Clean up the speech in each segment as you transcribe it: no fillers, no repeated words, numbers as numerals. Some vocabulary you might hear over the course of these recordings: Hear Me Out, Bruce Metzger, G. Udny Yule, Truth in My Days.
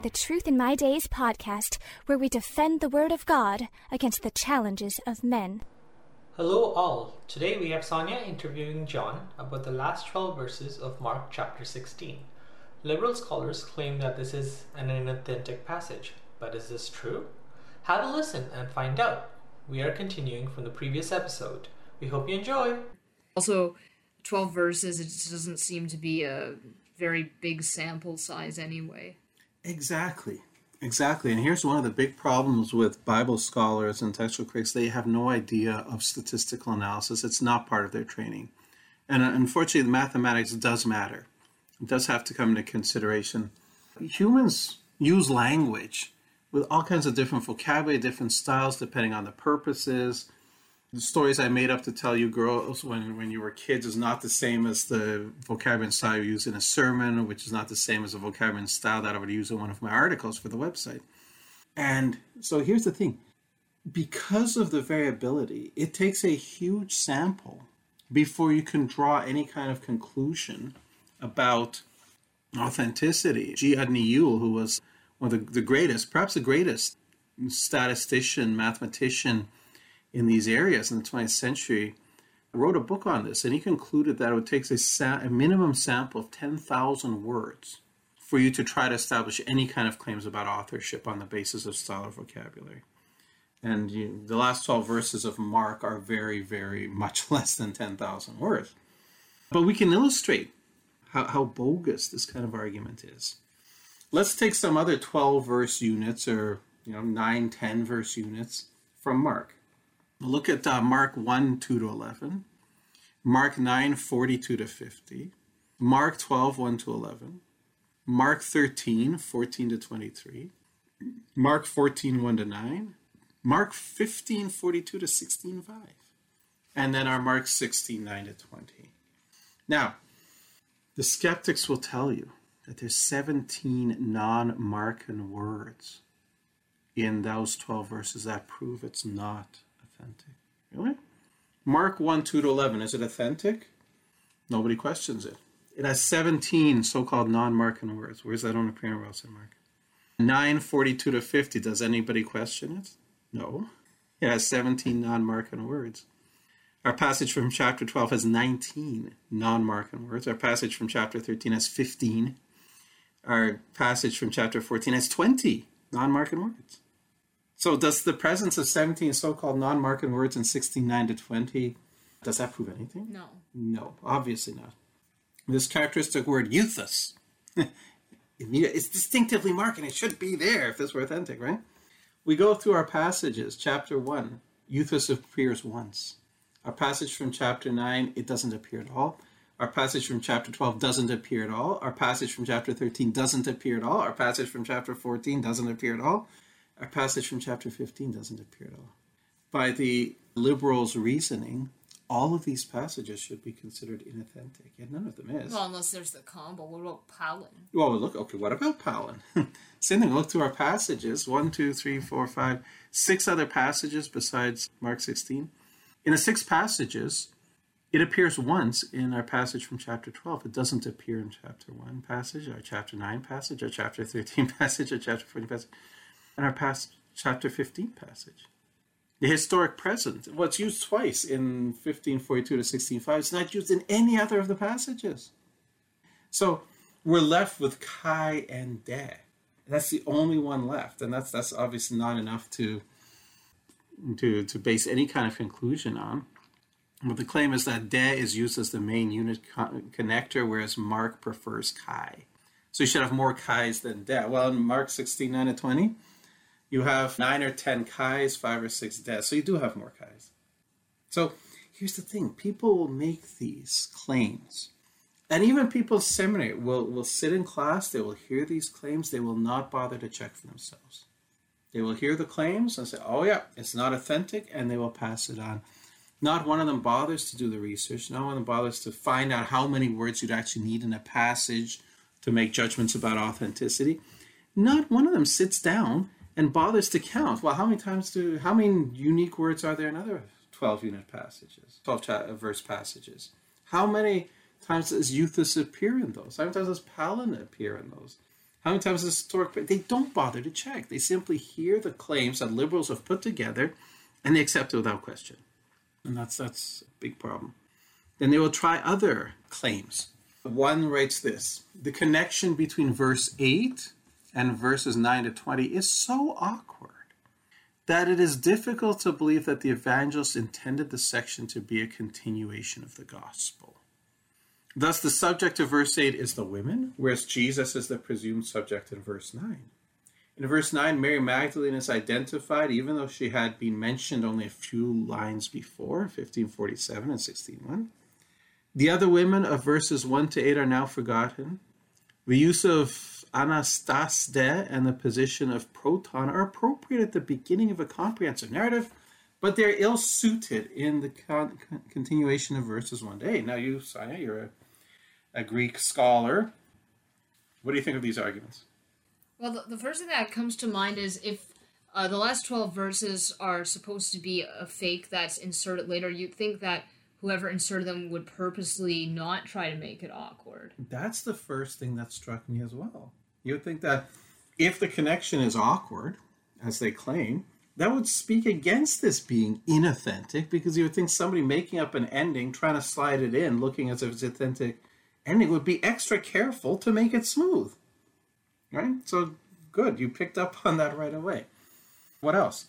to the Truth in My Days podcast, where we defend the Word of God against the challenges of men. Hello all. Today we have Sonia interviewing John about the last 12 verses of Mark chapter 16. Liberal scholars claim that this is an inauthentic passage, but is this true? Have a listen and find out. We are continuing from the previous episode. We hope you enjoy. Also, 12 verses, it doesn't seem to be a very big sample size anyway. Exactly. And here's one of the big problems with Bible scholars and textual critics. They have no idea of statistical analysis. It's not part of their training. And unfortunately, the mathematics does matter. It does have to come into consideration. Humans use language with all kinds of different vocabulary, different styles, depending on the purposes. The stories I made up to tell you girls when you were kids is not the same as the vocabulary and style you use in a sermon, which is not the same as the vocabulary and style that I would use in one of my articles for the website. And so here's the thing. Because of the variability, it takes a huge sample before you can draw any kind of conclusion about authenticity. G. Udny Yule, who was one of the greatest, perhaps the greatest statistician, mathematician, in these areas in the 20th century, wrote a book on this, and he concluded that it takes a minimum sample of 10,000 words for you to try to establish any kind of claims about authorship on the basis of style or vocabulary. And the last 12 verses of Mark are very, very much less than 10,000 words. But we can illustrate how bogus this kind of argument is. Let's take some other 12-verse units or 9, 10-verse units from Mark. Look at Mark 1, 2 to 11, Mark 9, 42 to 50, Mark 12, 1 to 11, Mark 13, 14 to 23, Mark 14, 1 to 9, Mark 15, 42 to 16, 5, and then our Mark 16, 9 to 20. Now, the skeptics will tell you that there's 17 non-Markan words in those 12 verses that prove it's not authentic. Really? Mark 1, 2 to 11, is it authentic? Nobody questions it. It has 17 so-called non-Markan words. Where's that on the prayer else in Mark? 9, 42 to 50, does anybody question it? No. It has 17 non-Markan words. Our passage from chapter 12 has 19 non-Markan words. Our passage from chapter 13 has 15. Our passage from chapter 14 has 20 non-Markan words. So does the presence of 17 so-called non-Markan words in 16:9 to 20, does that prove anything? No. No, obviously not. This characteristic word, euthus, it's distinctively Markan. It should be there if this were authentic, right? We go through our passages. Chapter 1, euthus appears once. Our passage from chapter 9, it doesn't appear at all. Our passage from chapter 12 doesn't appear at all. Our passage from chapter 13 doesn't appear at all. Our passage from chapter 14 doesn't appear at all. Our passage from chapter 15 doesn't appear at all. By the liberals' reasoning, all of these passages should be considered inauthentic, and none of them is. Well, unless there's the combo. What about Palin? Well, look, okay, what about Palin? Same thing, look through our passages. 1, 2, 3, 4, 5, 6 other passages besides Mark 16. In the 6 passages, it appears once in our passage from chapter 12. It doesn't appear in chapter 1 passage, our chapter 9 passage, our chapter 13 passage, our chapter 14 passage. In our past chapter 15 passage. The historic present, what's used twice in 1542 to 16:5, it's not used in any other of the passages. So we're left with kai and de. That's the only one left, and that's obviously not enough to base any kind of conclusion on. But the claim is that de is used as the main unit connector, whereas Mark prefers kai. So you should have more kais than de. Well, in Mark 16:9 to 20. You have 9 or 10 kais, 5 or 6 deaths. So you do have more kais. So here's the thing. People will make these claims. And even people in seminary will sit in class. They will hear these claims. They will not bother to check for themselves. They will hear the claims and say, oh yeah, it's not authentic. And they will pass it on. Not one of them bothers to do the research. Not one of them bothers to find out how many words you'd actually need in a passage to make judgments about authenticity. Not one of them sits down and bothers to count. Well, how many unique words are there in other 12-verse passages? How many times does euthus appear in those? How many times does palin appear in those? How many times has the historic... They don't bother to check. They simply hear the claims that liberals have put together and they accept it without question. And that's a big problem. Then they will try other claims. One writes this: the connection between verse 8 and verses 9 to 20 is so awkward that it is difficult to believe that the evangelist intended the section to be a continuation of the gospel. Thus, the subject of verse 8 is the women, whereas Jesus is the presumed subject in verse 9. In verse 9, Mary Magdalene is identified, even though she had been mentioned only a few lines before, 1547 and 16:1. The other women of verses 1 to 8 are now forgotten. The use of anastasde and the position of proton are appropriate at the beginning of a comprehensive narrative, but they're ill-suited in the continuation of verses 1 to 8. Now, you, Sonia, you're a Greek scholar. What do you think of these arguments? Well, the first thing that comes to mind is if the last 12 verses are supposed to be a fake that's inserted later, you'd think that whoever inserted them would purposely not try to make it awkward. That's the first thing that struck me as well. You would think that if the connection is awkward, as they claim, that would speak against this being inauthentic, because you would think somebody making up an ending, trying to slide it in, looking as if it's authentic ending, would be extra careful to make it smooth. Right? So, good. You picked up on that right away. What else?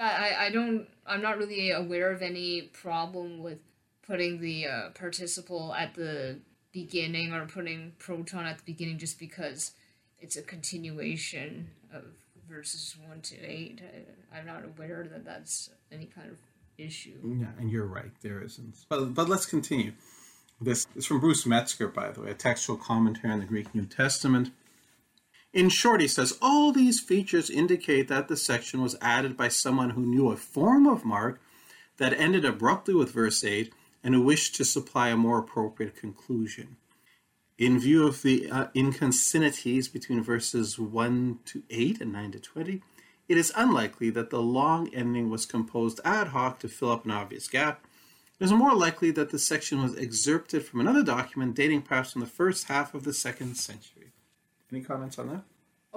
I'm not really aware of any problem with putting the participle at the beginning or putting proton at the beginning just because it's a continuation of verses 1 to 8. I'm not aware that that's any kind of issue. Yeah, and you're right. There isn't. But let's continue. This is from Bruce Metzger, by the way, a textual commentary on the Greek New Testament. In short, he says, all these features indicate that the section was added by someone who knew a form of mark that ended abruptly with verse 8 and who wished to supply a more appropriate conclusion. In view of the inconsinities between verses 1 to 8 and 9 to 20, it is unlikely that the long ending was composed ad hoc to fill up an obvious gap. It is more likely that the section was excerpted from another document dating perhaps from the first half of the 2nd century. Any comments on that?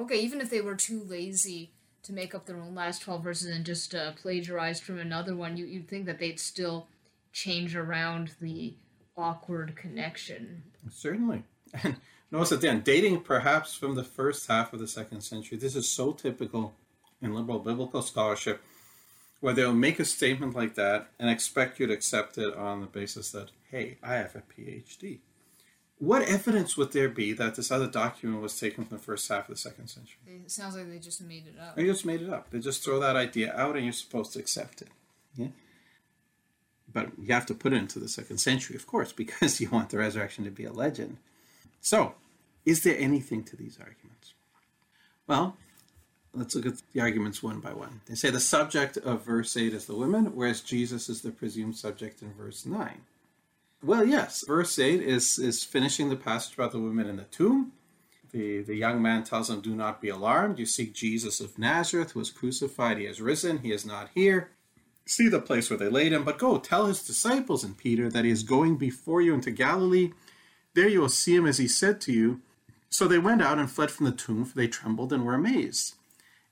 Okay, even if they were too lazy to make up their own last 12 verses and just plagiarized from another one, you'd think that they'd still change around the awkward connection. Certainly. And notice at the end, dating perhaps from the first half of the 2nd century. This is so typical in liberal biblical scholarship, where they'll make a statement like that and expect you to accept it on the basis that, hey, I have a PhD. What evidence would there be that this other document was taken from the first half of the 2nd century? It sounds like they just made it up. They just made it up. They just throw that idea out and you're supposed to accept it. Yeah? But you have to put it into the 2nd century, of course, because you want the resurrection to be a legend. So, is there anything to these arguments? Well, let's look at the arguments one by one. They say the subject of verse 8 is the women, whereas Jesus is the presumed subject in verse 9. Well, yes, verse 8 is finishing the passage about the women in the tomb. The young man tells them, do not be alarmed. You seek Jesus of Nazareth, who was crucified. He has risen. He is not here. See the place where they laid him. But go, tell his disciples and Peter that he is going before you into Galilee. There you will see him as he said to you. So they went out and fled from the tomb, for they trembled and were amazed.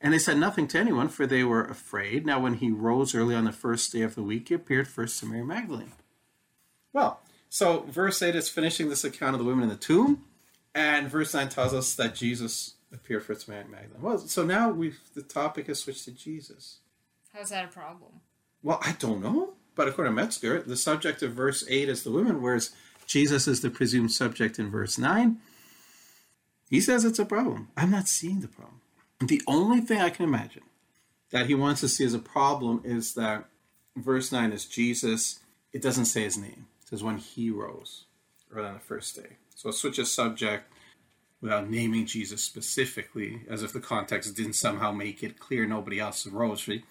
And they said nothing to anyone, for they were afraid. Now when he rose early on the first day of the week, he appeared first to Mary Magdalene. Well, so verse 8 is finishing this account of the women in the tomb, and verse 9 tells us that Jesus appeared first to Mary Magdalene. Well, so now the topic has switched to Jesus. How's that a problem? Well, I don't know, but according to Metzger, the subject of verse 8 is the women, whereas Jesus is the presumed subject in verse 9. He says it's a problem. I'm not seeing the problem. The only thing I can imagine that he wants to see as a problem is that verse 9 is Jesus. It doesn't say his name. It says when he rose, right on the first day. So it switches subject without naming Jesus specifically, as if the context didn't somehow make it clear nobody else rose. The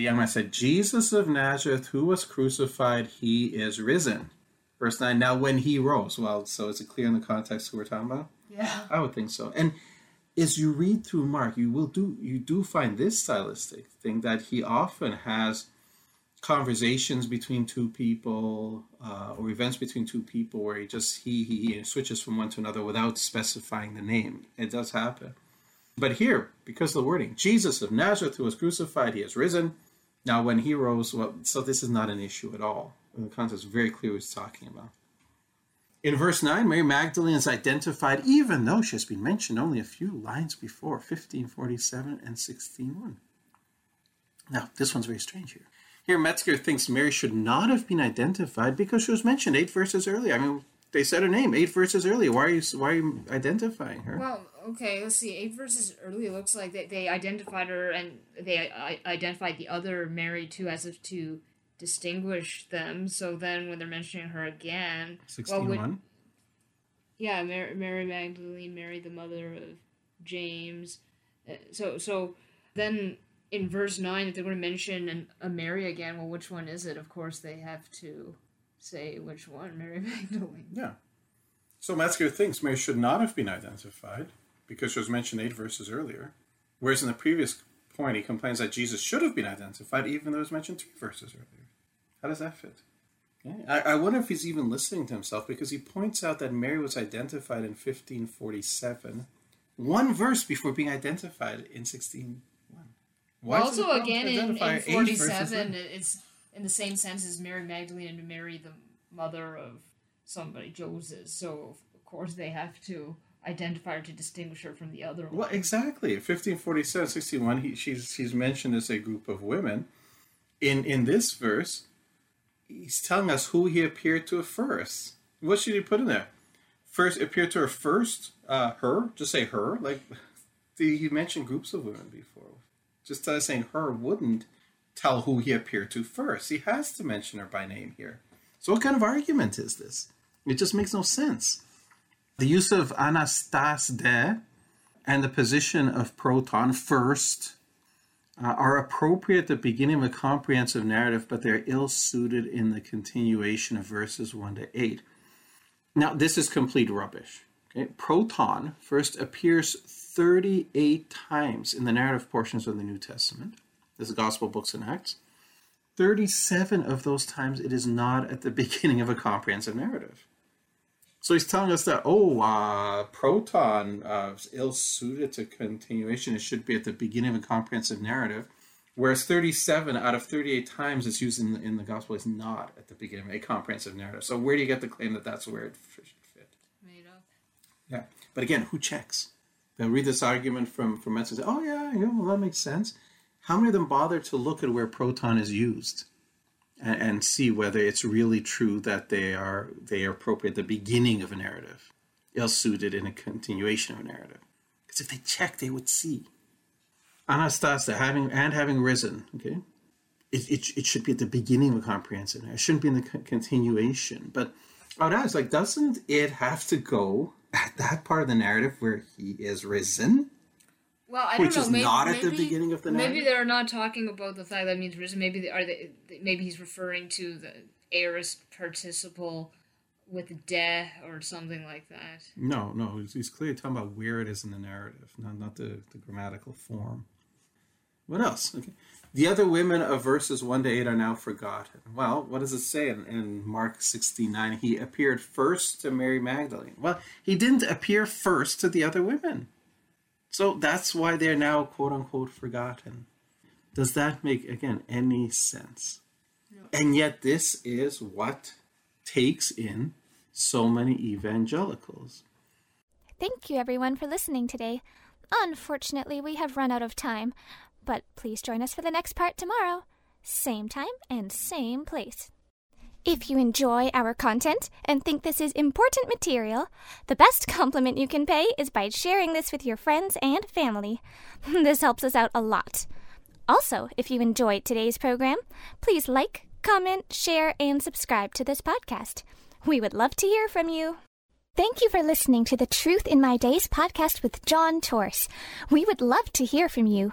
young man said, Jesus of Nazareth, who was crucified, he is risen. Verse 9, now when he rose. Well, so is it clear in the context who we're talking about? Yeah. I would think so. And as you read through Mark, you do find this stylistic thing that he often has conversations between two people or events between two people where he just he switches from one to another without specifying the name. It does happen. But here, because of the wording, Jesus of Nazareth, who was crucified, he has risen. Now, when he rose, well, so this is not an issue at all. The context is very clear what he's talking about. In verse 9, Mary Magdalene is identified, even though she has been mentioned only a few lines before, 1547 and 16:1. Now, this one's very strange here. Here, Metzger thinks Mary should not have been identified because she was mentioned 8 verses earlier. I mean, they said her name 8 verses earlier. Why are you identifying her? Well, okay, let's see. 8 verses earlier, it looks like they identified her, and they identified the other Mary, too, as if to distinguish them. So then when they're mentioning her again... 16:1? Yeah, Mary Magdalene, Mary the mother of James. So then... In verse 9, if they're going to mention a Mary again, well, which one is it? Of course, they have to say which one, Mary Magdalene. Yeah. So Metzger thinks Mary should not have been identified because she was mentioned 8 verses earlier, whereas in the previous point, he complains that Jesus should have been identified even though it was mentioned 3 verses earlier. How does that fit? Yeah. I wonder if he's even listening to himself, because he points out that Mary was identified in 1547, 1 verse before being identified in 16. Also, again, in 47, it's in the same sense as Mary Magdalene and Mary, the mother of somebody, Joseph. So, of course, they have to identify her to distinguish her from the other one. Well, exactly. 1547, 16:1, she's mentioned as a group of women. In this verse, he's telling us who he appeared to first. What should he put in there? First, appeared to her first, her, just say her. Like, he mentioned groups of women before. Just saying her wouldn't tell who he appeared to first. He has to mention her by name here. So what kind of argument is this? It just makes no sense. The use of anastas de and the position of proton, first, are appropriate at the beginning of a comprehensive narrative, but they're ill-suited in the continuation of verses 1 to 8. Now, this is complete rubbish. Okay? Proton first appears 38 times in the narrative portions of the New Testament. This is Gospel, Books, and Acts. 37 of those times it is not at the beginning of a comprehensive narrative. So he's telling us that, proton is ill-suited to continuation. It should be at the beginning of a comprehensive narrative, whereas 37 out of 38 times it's used in the Gospel is not at the beginning of a comprehensive narrative. So where do you get the claim that that's where it should fit? Made up. Yeah, but again, who checks? They'll read this argument from Metzger and say, well, that makes sense. How many of them bother to look at where proton is used and see whether it's really true that they are appropriate at the beginning of a narrative, ill-suited in a continuation of a narrative? Because if they checked, they would see. Anastasia, having risen, okay? It should be at the beginning of a comprehensive narrative. It shouldn't be in the continuation. But I would ask, doesn't it have to go at that part of the narrative where he is risen? Well, I don't know. Which is not at the beginning of the narrative. Maybe they're not talking about the fact that means risen. Maybe he's referring to the aorist participle with de or something like that. No, he's clearly talking about where it is in the narrative, not the grammatical form. What else? Okay. The other women of verses 1 to 8 are now forgotten. Well, what does it say in Mark 16:9? He appeared first to Mary Magdalene. Well, he didn't appear first to the other women. So that's why they're now, quote-unquote, forgotten. Does that make, again, any sense? No. And yet this is what takes in so many evangelicals. Thank you, everyone, for listening today. Unfortunately, we have run out of time. But please join us for the next part tomorrow. Same time and same place. If you enjoy our content and think this is important material, the best compliment you can pay is by sharing this with your friends and family. This helps us out a lot. Also, if you enjoyed today's program, please like, comment, share, and subscribe to this podcast. We would love to hear from you. Thank you for listening to the Truth in My Days podcast with John Torse. We would love to hear from you.